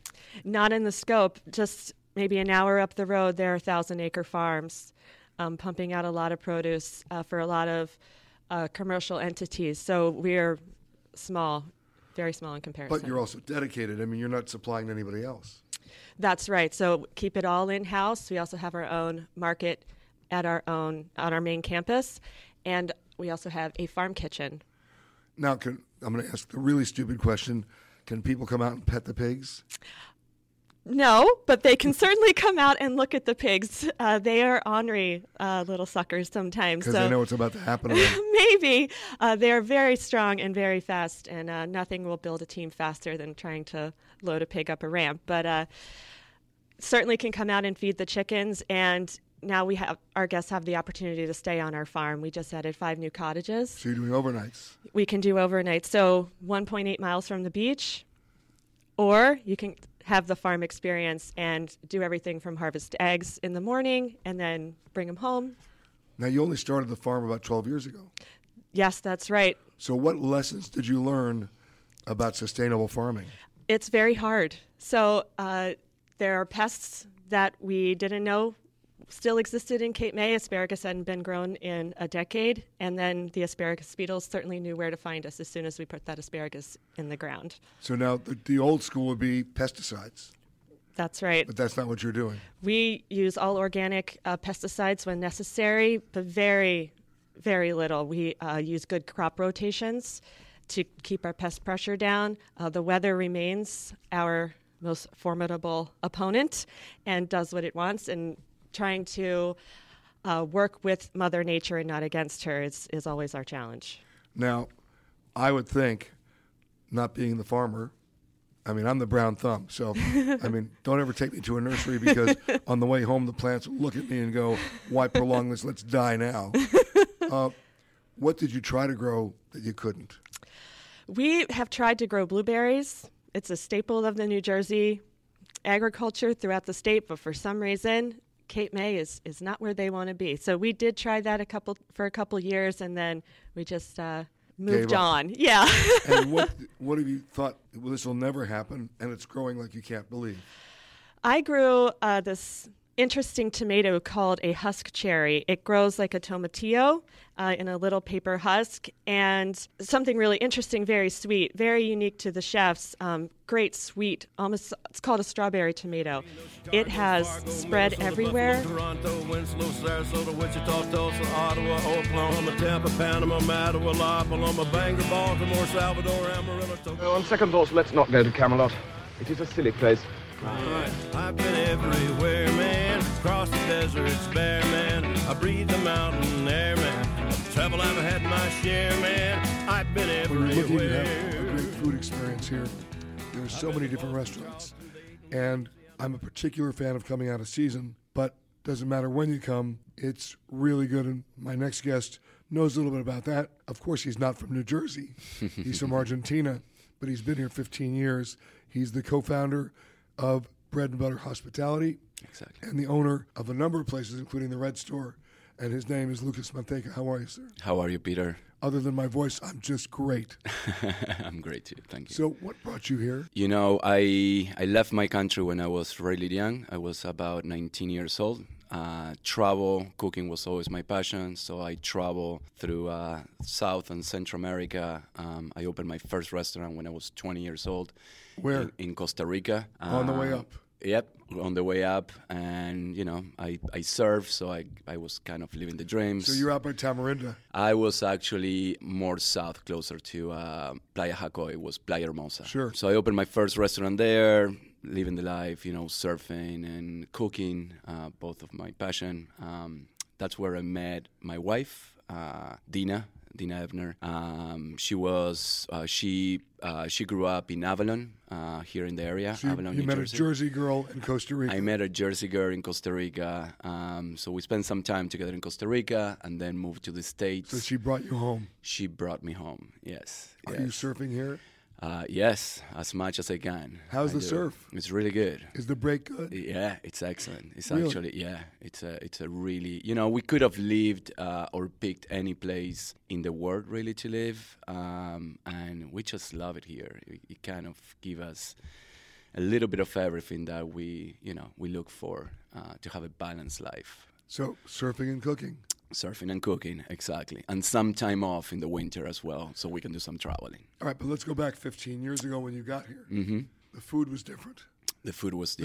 Not in the scope. Just maybe an hour up the road, there are 1,000-acre farms pumping out a lot of produce for a lot of commercial entities. So we're small, very small in comparison. But you're also dedicated. I mean, you're not supplying to anybody else. That's right. So keep it all in-house. We also have our own market on our main campus, and we also have a farm kitchen. Now, I'm going to ask a really stupid question. Can people come out and pet the pigs? No, but they can certainly come out and look at the pigs. They are ornery little suckers sometimes. Because they know what's about to happen. Maybe. They are very strong and very fast, and nothing will build a team faster than trying to load a pig up a ramp. But certainly can come out and feed the chickens, and now we have our guests have the opportunity to stay on our farm. We just added 5 new cottages. So you're doing overnights. We can do overnights. So 1.8 miles from the beach, or you can have the farm experience and do everything from harvest eggs in the morning and then bring them home. Now, you only started the farm about 12 years ago. Yes, that's right. So what lessons did you learn about sustainable farming? It's very hard. So there are pests that we didn't know still existed in Cape May. Asparagus hadn't been grown in a decade, and then the asparagus beetles certainly knew where to find us as soon as we put that asparagus in the ground. So now the old school would be pesticides. That's right. But that's not what you're doing. We use all organic pesticides when necessary, but very, very little. We use good crop rotations to keep our pest pressure down. The weather remains our most formidable opponent and does what it wants, and trying to work with Mother Nature and not against her is always our challenge. Now, I would think, not being the farmer, I mean, I'm the brown thumb, so, I mean, don't ever take me to a nursery because on the way home, the plants will look at me and go, why prolong this? Let's die now. What did you try to grow that you couldn't? We have tried to grow blueberries. It's a staple of the New Jersey agriculture throughout the state, but for some reason, Cape May is not where they want to be. So we did try that for a couple years, and then we just moved on. Yeah. And what have you thought, well, this will never happen, and it's growing like you can't believe? I grew this interesting tomato called a husk cherry. It grows like a tomatillo in a little paper husk, and something really interesting, very sweet, very unique to the chefs. Great sweet, almost, it's called a strawberry tomato. It has spread everywhere. On second thoughts, let's not go to Camelot. It is a silly place. Right. I've been everywhere, man. Across the deserts, bare man. I breathe the mountain air, man. Trouble I've had my share, man. I've been everywhere. When you're looking to have a great food experience here, there's so many different restaurants, and I'm a particular fan of coming out of season. But Doesn't matter when you come, it's really good. And my next guest knows a little bit about that. Of course, he's not from New Jersey. He's from Argentina, but he's been here 15 years. He's the co-founder of Bread and Butter Hospitality, exactly, and the owner of a number of places, including the Red Store. And his name is Lucas Manteca. How are you, sir? How are you, Peter? Other than my voice, I'm just great. I'm great, too. Thank you. So what brought you here? You know, I left my country when I was really young. I was about 19 years old. Travel, cooking was always my passion, so I traveled through South and Central America. I opened my first restaurant when I was 20 years old. Where? In Costa Rica. On the way up. Yep, on the way up, and, you know, I served, so I was kind of living the dreams. So you were out by Tamarinda? I was actually more south, closer to Playa Jaco. It was Playa Hermosa. Sure. So I opened my first restaurant there, living the life, you know, surfing and cooking, both of my passion. That's where I met my wife, Dina Ebner. She grew up in Avalon, here in the area. So Avalon, you met Jersey. A Jersey girl in Costa Rica. I met a Jersey girl in Costa Rica. So we spent some time together in Costa Rica and then moved to the States. So she brought you home. She brought me home, yes. Are you surfing here? Yes, as much as I can. How's the surf? It's really good. Is the break good? Yeah, it's excellent. It's really? Actually, yeah, it's a really, you know, we could have lived or picked any place in the world really to live, and we just love it here. It kind of gives us a little bit of everything that we look for to have a balanced life. So surfing and cooking. Surfing and cooking, exactly. And some time off in the winter as well, so we can do some traveling. All right, but let's go back 15 years ago when you got here. Mm-hmm. The food was different. The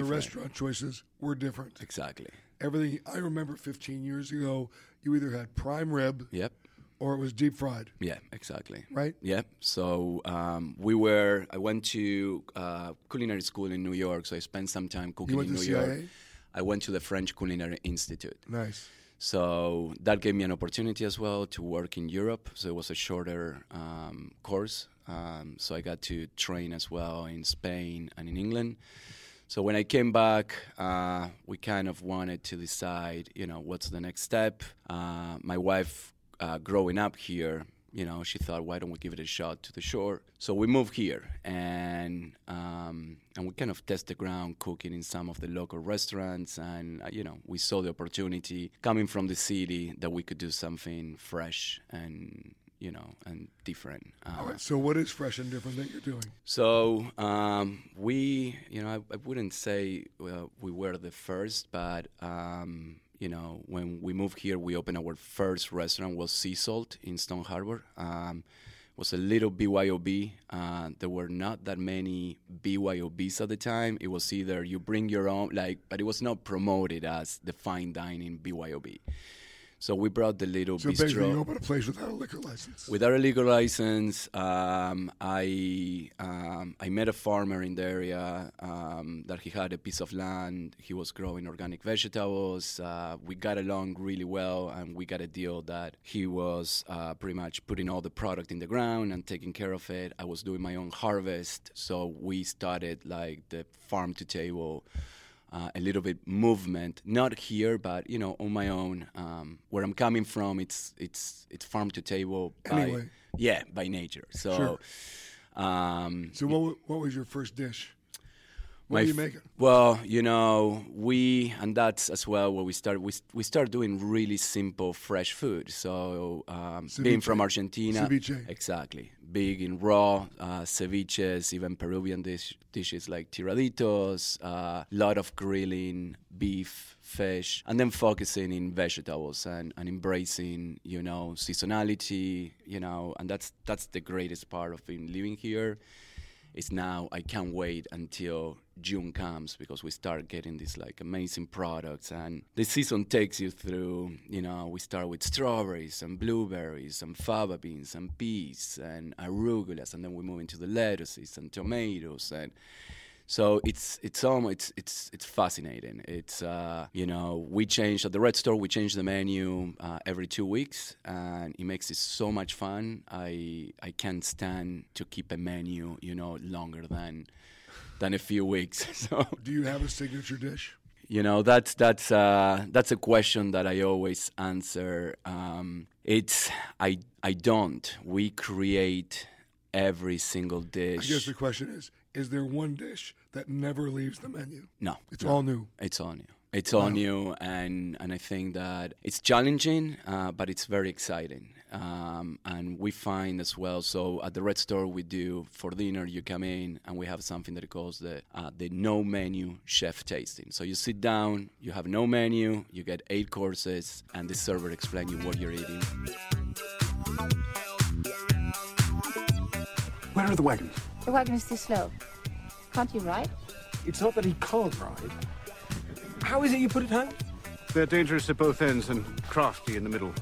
restaurant choices were different. Exactly. Everything, I remember 15 years ago, you either had prime rib. Yep. Or it was deep fried. Yeah, exactly. Right? Yeah. So I went to culinary school in New York, so I spent some time cooking in New York. I went to the French Culinary Institute. Nice. So that gave me an opportunity as well to work in Europe. So it was a shorter course. So I got to train as well in Spain and in England. So when I came back, we kind of wanted to decide, you know, what's the next step. My wife, growing up here, you know, she thought, why don't we give it a shot to the shore? So we moved here, and we kind of test the ground cooking in some of the local restaurants, and, you know, we saw the opportunity coming from the city that we could do something fresh and, you know, and different. All right, so what is fresh and different that you're doing? So we, you know, I wouldn't say we were the first, but... you know, when we moved here, we opened our first restaurant, was Sea Salt in Stone Harbor. It was a little BYOB. There were not that many BYOBs at the time. It was either you bring your own, like, but it was not promoted as the fine dining BYOB. So we brought the little bistro. So basically you opened a place without a liquor license. Without a liquor license, I met a farmer in the area that he had a piece of land. He was growing organic vegetables. We got along really well, and we got a deal that he was pretty much putting all the product in the ground and taking care of it. I was doing my own harvest, so we started like the farm-to-table a little bit movement, not here, but, you know, on my own. Where I'm coming from, it's farm to table. Anyway. By nature. So, sure. So what was your first dish? What do you make it? Well, you know, and that's as well where we started. We started doing really simple, fresh food. So being from Argentina. Ceviche. Exactly. Big in raw ceviches, even Peruvian dishes like tiraditos, lot of grilling, beef, fish, and then focusing in vegetables and embracing, you know, seasonality, you know, and that's the greatest part of being living here. It's now I can't wait until June comes because we start getting these like amazing products, and the season takes you through, you know, we start with strawberries and blueberries and fava beans and peas and arugulas, and then we move into the lettuces and tomatoes, and so it's fascinating. It's you know, we change at the Red Store. We change the menu every 2 weeks, and it makes it so much fun. I can't stand to keep a menu, you know, longer than a few weeks. So. Do you have a signature dish? You know, that's a question that I always answer. I don't. We create every single dish. I guess the question is there one dish that never leaves the menu? No. It's all new. It's all new. It's all new, and I think that it's challenging, but it's very exciting. And we find as well, so at the Red Store we do, for dinner you come in and we have something that calls the no menu chef tasting. So you sit down, you have no menu, you get 8 courses, and the server explains you what you're eating. Where are the wagons? The wagon is too slow. Can't you ride? It's not that he can't ride. How is it you put it home? They're dangerous at both ends and crafty in the middle.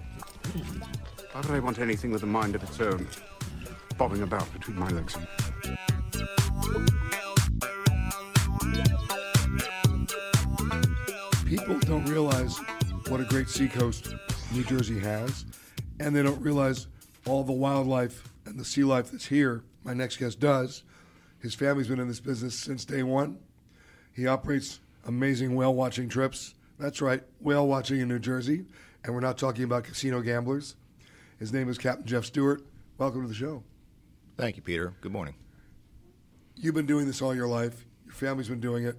Why would I want anything with a mind of its own, bobbing about between my legs? People don't realize what a great seacoast New Jersey has, and they don't realize all the wildlife and the sea life that's here. My next guest does. His family's been in this business since day one. He operates amazing whale-watching trips. That's right, whale-watching in New Jersey. And we're not talking about casino gamblers. His name is Captain Jeff Stewart. Welcome to the show. Thank you, Peter. Good morning. You've been doing this all your life. Your family's been doing it.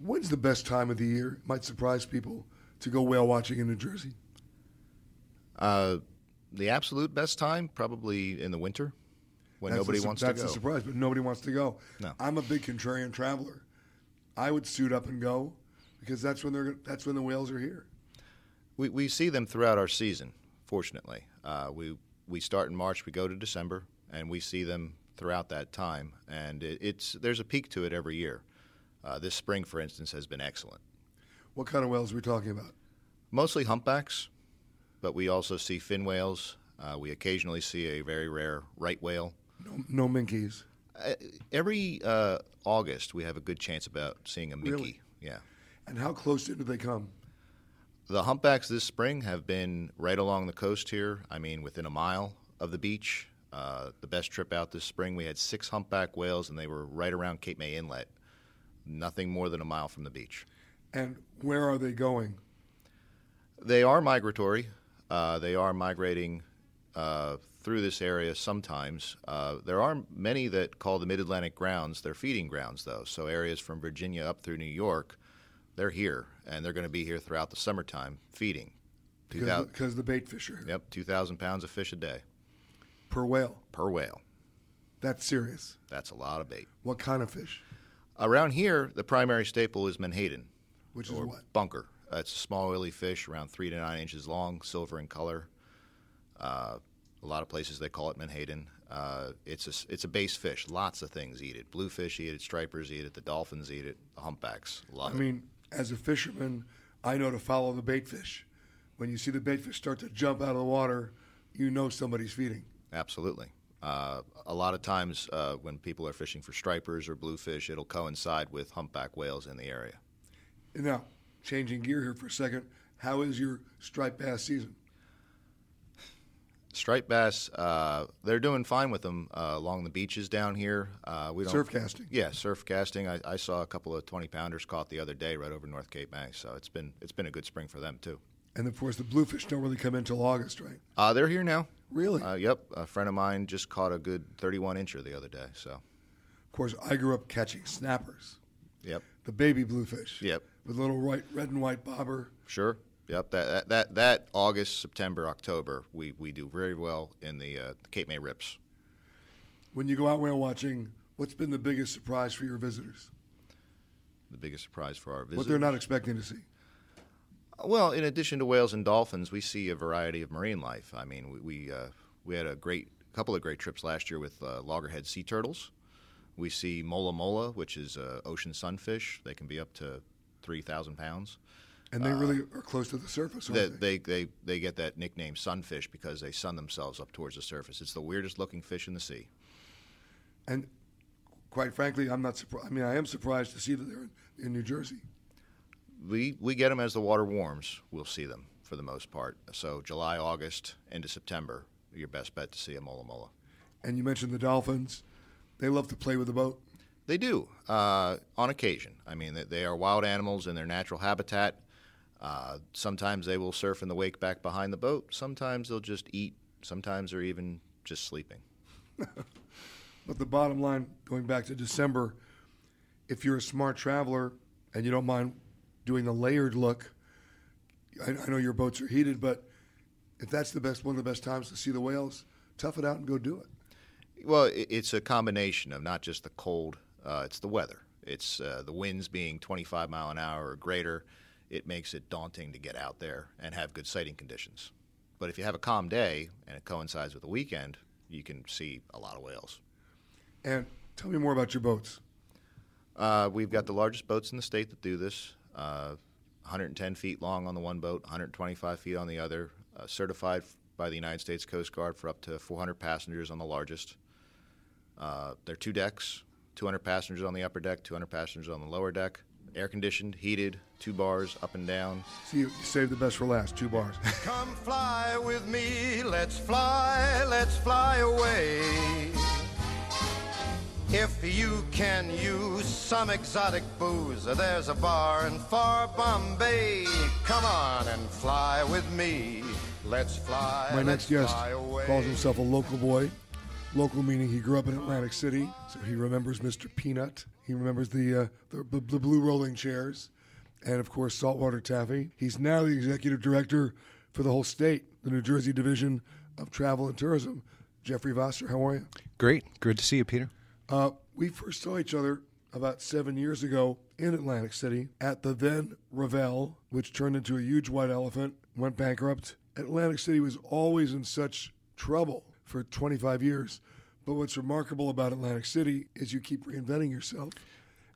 When's the best time of the year, might surprise people, to go whale-watching in New Jersey? The absolute best time, probably in the winter, when nobody wants to go. That's a surprise, but nobody wants to go. No. I'm a big contrarian traveler. I would suit up and go, because that's when the whales are here. We see them throughout our season, fortunately. We start in March, we go to December, and we see them throughout that time. And there's a peak to it every year. This spring, for instance, has been excellent. What kind of whales are we talking about? Mostly humpbacks, but we also see fin whales. We occasionally see a very rare right whale. No minkies. Every August, we have a good chance about seeing a minke. Really? Yeah. And how close did they come? The humpbacks this spring have been right along the coast here. I mean, within a mile of the beach. The best trip out this spring, we had 6 humpback whales, and they were right around Cape May Inlet, nothing more than a mile from the beach. And where are they going? They are migratory. They are migrating through this area sometimes. There are many that call the Mid-Atlantic grounds their feeding grounds, though. So areas from Virginia up through New York, they're here, and they're going to be here throughout the summertime feeding. Because the bait fish are here. Yep, 2,000 pounds of fish a day. Per whale? Per whale. That's serious. That's a lot of bait. What kind of fish? Around here, the primary staple is menhaden. Which is what? Bunker. It's a small oily fish, around 3 to 9 inches long, silver in color. A lot of places they call it menhaden. It's a base fish. Lots of things eat it. Bluefish eat it. Stripers eat it. The dolphins eat it. The humpbacks. As a fisherman, I know to follow the bait fish. When you see the bait fish start to jump out of the water, you know somebody's feeding. Absolutely. A lot of times when people are fishing for stripers or bluefish, it'll coincide with humpback whales in the area. Now, changing gear here for a second, how is your striped bass season? Striped bass, they're doing fine with them along the beaches down here. Surf casting. Yeah, surf casting. I saw a couple of 20-pounders caught the other day right over North Cape May, so it's been a good spring for them too. And of course, the bluefish don't really come in until August, right? They're here now. Really? Yep. A friend of mine just caught a good 31-incher the other day. So, of course, I grew up catching snappers. Yep. The baby bluefish. Yep. With little red and white bobber. Sure. Yep, that August, September, October, we do very well in the Cape May rips. When you go out whale watching, what's been the biggest surprise for your visitors? The biggest surprise for our visitors? What they're not expecting to see. Well, in addition to whales and dolphins, we see a variety of marine life. I mean, we had a couple of great trips last year with loggerhead sea turtles. We see mola mola, which is ocean sunfish. They can be up to 3,000 pounds. And they really are close to the surface, aren't they? They get that nickname sunfish because they sun themselves up towards the surface. It's the weirdest-looking fish in the sea. And quite frankly, I'm not surprised. I mean, I am surprised to see that they're in New Jersey. We get them as the water warms. We'll see them for the most part. So July, August, into September, your best bet to see a mola mola. And you mentioned the dolphins. They love to play with the boat. They do, on occasion. I mean, they are wild animals in their natural habitat. Sometimes they will surf in the wake back behind the boat. Sometimes they'll just eat. Sometimes they're even just sleeping. But the bottom line, going back to December, if you're a smart traveler and you don't mind doing the layered look, I know your boats are heated, but if that's the best, one of the best times to see the whales, tough it out and go do it. Well, it's a combination of not just the cold, it's the weather. It's the winds being 25 mile an hour or greater. It makes it daunting to get out there and have good sighting conditions. But if you have a calm day and it coincides with a weekend, you can see a lot of whales. And tell me more about your boats. We've got the largest boats in the state that do this, 110 feet long on the one boat, 125 feet on the other, certified by the United States Coast Guard for up to 400 passengers on the largest. There are two decks, 200 passengers on the upper deck, 200 passengers on the lower deck, air-conditioned, heated, 2 bars up and down. See, you saved the best for last, 2 bars. Come fly with me, let's fly away. If you can use some exotic booze, there's a bar in far Bombay. Come on and fly with me. Let's fly. My next guest calls himself a local boy. Local meaning he grew up in Atlantic City, so he remembers Mr. Peanut. He remembers the blue rolling chairs, and of course saltwater taffy. He's now the executive director for the whole state, the New Jersey Division of Travel and Tourism. Jeffrey Voster, how are you? Great. Good to see you, Peter. We first saw each other about 7 years ago in Atlantic City at the then Revel, which turned into a huge white elephant, went bankrupt. Atlantic City was always in such trouble for 25 years. But what's remarkable about Atlantic City is you keep reinventing yourself.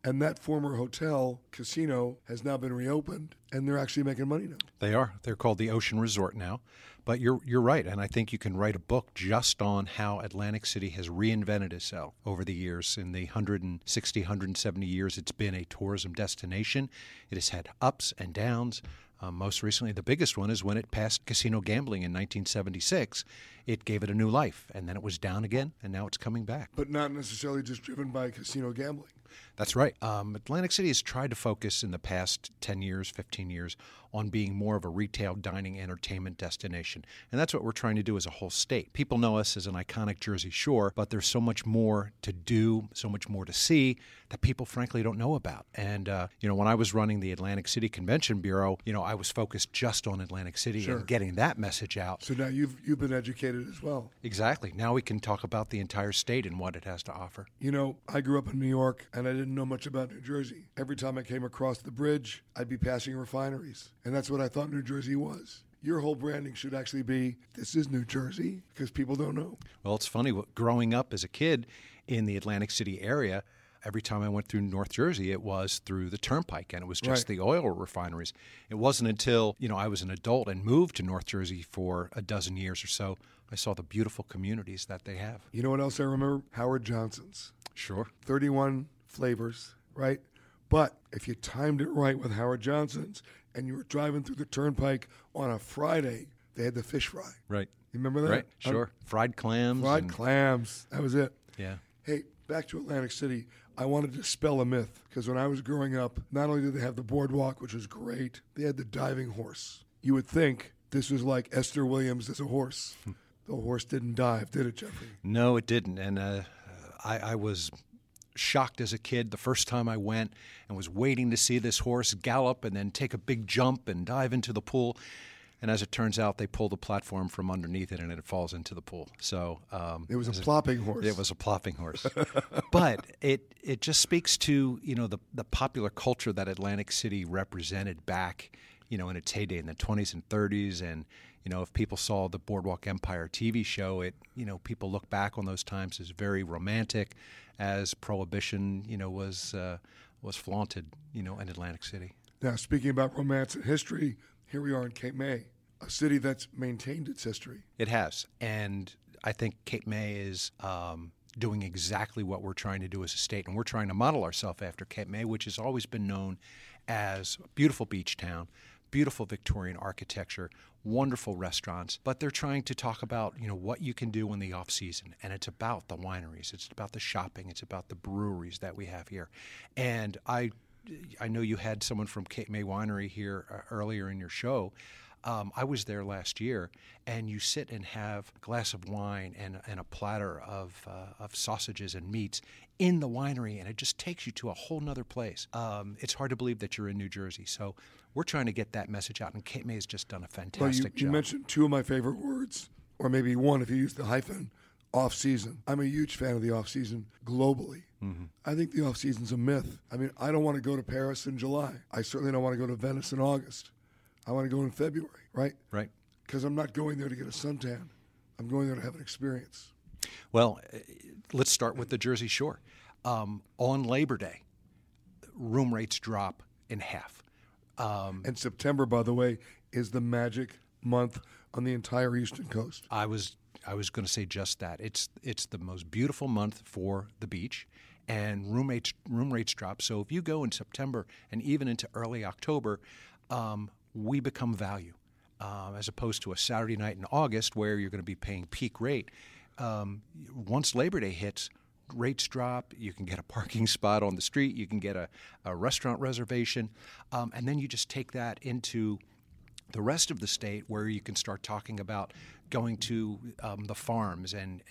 And that former hotel casino has now been reopened, and they're actually making money now. They are. They're called the Ocean Resort now. But you're right, and I think you can write a book just on how Atlantic City has reinvented itself over the years. In the 160, 170 years, it's been a tourism destination. It has had ups and downs. Most recently, the biggest one is when it passed casino gambling in 1976. It gave it a new life, and then it was down again, and now it's coming back. But not necessarily just driven by casino gambling. That's right. Atlantic City has tried to focus in the past 10 years, 15 years, on being more of a retail, dining, entertainment destination. And that's what we're trying to do as a whole state. People know us as an iconic Jersey Shore, but there's so much more to do, so much more to see that people, frankly, don't know about. And, when I was running the Atlantic City Convention Bureau, I was focused just on Atlantic City and getting that message out. So now you've been educated as well. Exactly. Now we can talk about the entire state and what it has to offer. I grew up in New York, and I didn't know much about New Jersey. Every time I came across the bridge, I'd be passing refineries. And that's what I thought New Jersey was. Your whole branding should actually be, this is New Jersey, because people don't know. Well, it's funny. Growing up as a kid in the Atlantic City area, every time I went through North Jersey, it was through the Turnpike, and it was just the oil refineries. It wasn't until, I was an adult and moved to North Jersey for a dozen years or so, I saw the beautiful communities that they have. You know what else I remember? Howard Johnson's. Sure. 31 flavors, right? But if you timed it right with Howard Johnson's and you were driving through the Turnpike on a Friday, they had the fish fry. Right. You remember that? Right, sure. Fried clams. That was it. Yeah. Hey, back to Atlantic City. I wanted to dispel a myth because when I was growing up, not only did they have the boardwalk, which was great, they had the diving horse. You would think this was like Esther Williams as a horse. The horse didn't dive, did it, Jeffrey? No, it didn't. And I was shocked as a kid the first time I went and was waiting to see this horse gallop and then take a big jump and dive into the pool. And as it turns out, they pull the platform from underneath it and it falls into the pool. So it was a plopping horse. It was a plopping horse. But it just speaks to, the popular culture that Atlantic City represented back, in its heyday in the 20s and 30s. And, if people saw the Boardwalk Empire TV show, people look back on those times as very romantic as Prohibition, was flaunted, in Atlantic City. Now, speaking about romance and history, here we are in Cape May, a city that's maintained its history. It has. And I think Cape May is doing exactly what we're trying to do as a state. And we're trying to model ourselves after Cape May, which has always been known as a beautiful beach town, beautiful Victorian architecture, wonderful restaurants, but they're trying to talk about, you know, what you can do in the off-season, and it's about the wineries, it's about the shopping, it's about the breweries that we have here. And I know you had someone from Cape May Winery here earlier in your show. I was there last year, and you sit and have a glass of wine and a platter of sausages and meats in the winery, and it just takes you to a whole nother place. It's hard to believe that you're in New Jersey. So we're trying to get that message out, and Cape May has just done a fantastic job. You mentioned two of my favorite words, or maybe one if you use the hyphen, off-season. I'm a huge fan of the off-season globally. Mm-hmm. I think the off-season's a myth. I mean, I don't want to go to Paris in July. I certainly don't want to go to Venice in August. I want to go in February, right? Right. Because I'm not going there to get a suntan. I'm going there to have an experience. Well, let's start with the Jersey Shore. On Labor Day, room rates drop in half. And September, by the way, is the magic month on the entire eastern coast. I was going to say just that. It's the most beautiful month for the beach, and room rates drop. So if you go in September and even into early October, we become value, as opposed to a Saturday night in August where you're going to be paying peak rate. Once Labor Day hits, rates drop. You can get a parking spot on the street. You can get a restaurant reservation. And then you just take that into the rest of the state, where you can start talking about going to the farms and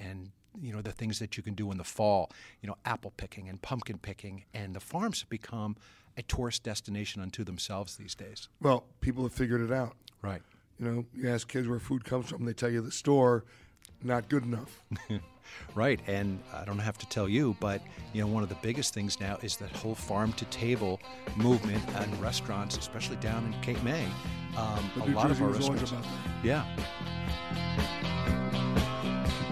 you know, the things that you can do in the fall, you know, apple picking and pumpkin picking. And the farms have become a tourist destination unto themselves these days. Well, people have figured it out. Right. You know, you ask kids where food comes from, they tell you the store. Not good enough. Right. And I don't have to tell you, but, you know, one of the biggest things now is that whole farm-to-table movement and restaurants, especially down in Cape May. A lot of our restaurants. Yeah.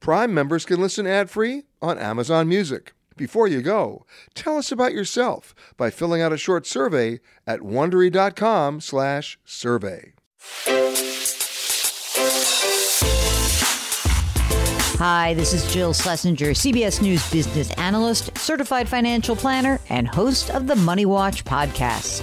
Prime members can listen ad-free on Amazon Music. Before you go, tell us about yourself by filling out a short survey at Wondery.com/survey. Hi, this is Jill Schlesinger, CBS News business analyst, certified financial planner, and host of the Money Watch podcast.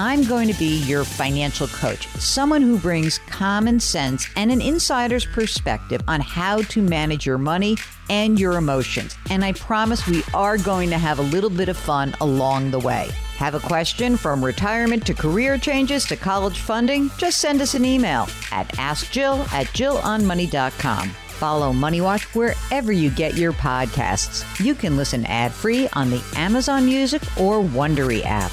I'm going to be your financial coach, someone who brings common sense and an insider's perspective on how to manage your money and your emotions. And I promise we are going to have a little bit of fun along the way. Have a question, from retirement to career changes to college funding? Just send us an email at askjill@jillonmoney.com. Follow Money Watch wherever you get your podcasts. You can listen ad-free on the Amazon Music or Wondery app.